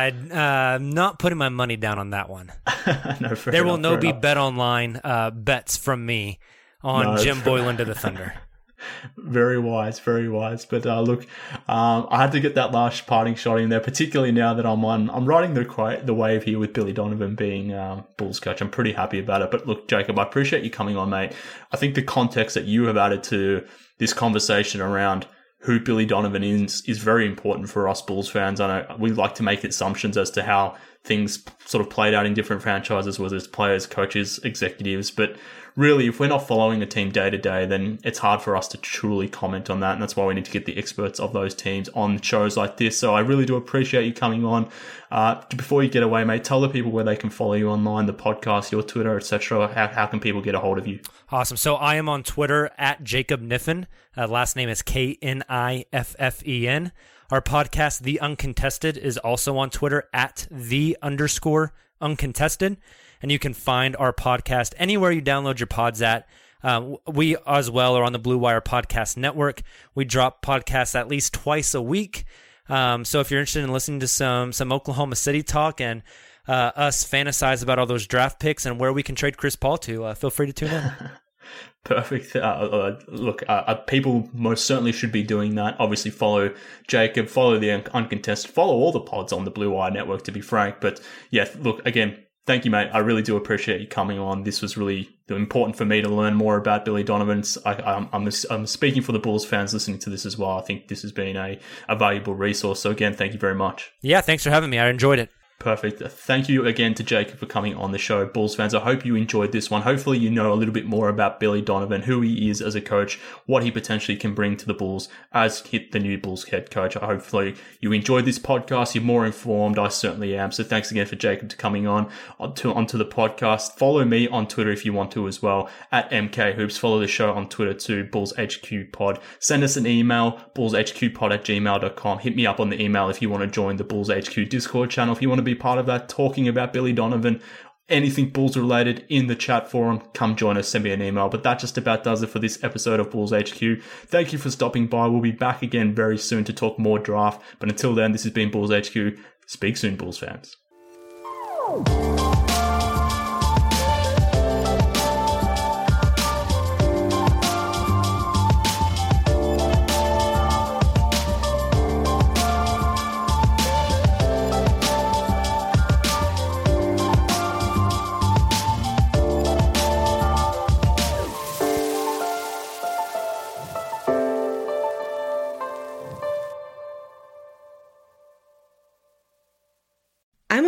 I'm not putting my money down on that one. No, there will no be BetOnline bets from me on Jim Boylen to the Thunder. Very wise, very wise. But look, I had to get that last parting shot in there, particularly now that I'm riding the wave here with Billy Donovan being Bulls coach. I'm pretty happy about it. But look, Jacob, I appreciate you coming on, mate. I think the context that you have added to this conversation around who Billy Donovan is very important for us Bulls fans. I know we like to make assumptions as to how things sort of played out in different franchises, whether it's players, coaches, executives. But really, if we're not following a team day to day, then it's hard for us to truly comment on that. And that's why we need to get the experts of those teams on shows like this. So I really do appreciate you coming on. Before you get away, mate, tell the people where they can follow you online, the podcast, your Twitter, etc. How can people get a hold of you? Awesome. So I am on Twitter at Jacob Kniffen. Last name is Kniffen. Our podcast, The Uncontested, is also on Twitter at @the_uncontested. And you can find our podcast anywhere you download your pods at. We as well are on the Blue Wire Podcast Network. We drop podcasts at least twice a week. So if you're interested in listening to some Oklahoma City talk and us fantasize about all those draft picks and where we can trade Chris Paul to, feel free to tune in. Perfect. Look, people most certainly should be doing that. Obviously, follow Jacob, follow The Uncontested, follow all the pods on the Blue Wire Network, to be frank. But yeah, look, again, thank you, mate. I really do appreciate you coming on. This was really important for me to learn more about Billy Donovan. I'm speaking for the Bulls fans listening to this as well. I think this has been a valuable resource. So again, thank you very much. Yeah, thanks for having me. I enjoyed it. Perfect. Thank you again to Jacob for coming on the show. Bulls fans, I hope you enjoyed this one. Hopefully you know a little bit more about Billy Donovan, who he is as a coach, what he potentially can bring to the Bulls as the new Bulls head coach. Hopefully you enjoyed this podcast. You're more informed. I certainly am. So thanks again for Jacob to coming onto the podcast. Follow me on Twitter if you want to as well, at MKHoops. Follow the show on Twitter too, Bulls HQ Pod. Send us an email, bullshqpod@gmail.com. Hit me up on the email if you want to join the Bulls HQ Discord channel. If you want to be part of that, talking about Billy Donovan, anything Bulls related in the chat forum, come join us, send me an email. But that just about does it for this episode of Bulls HQ. Thank you for stopping by. We'll be back again very soon to talk more draft. But until then, this has been Bulls HQ. Speak soon, Bulls fans.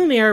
Mira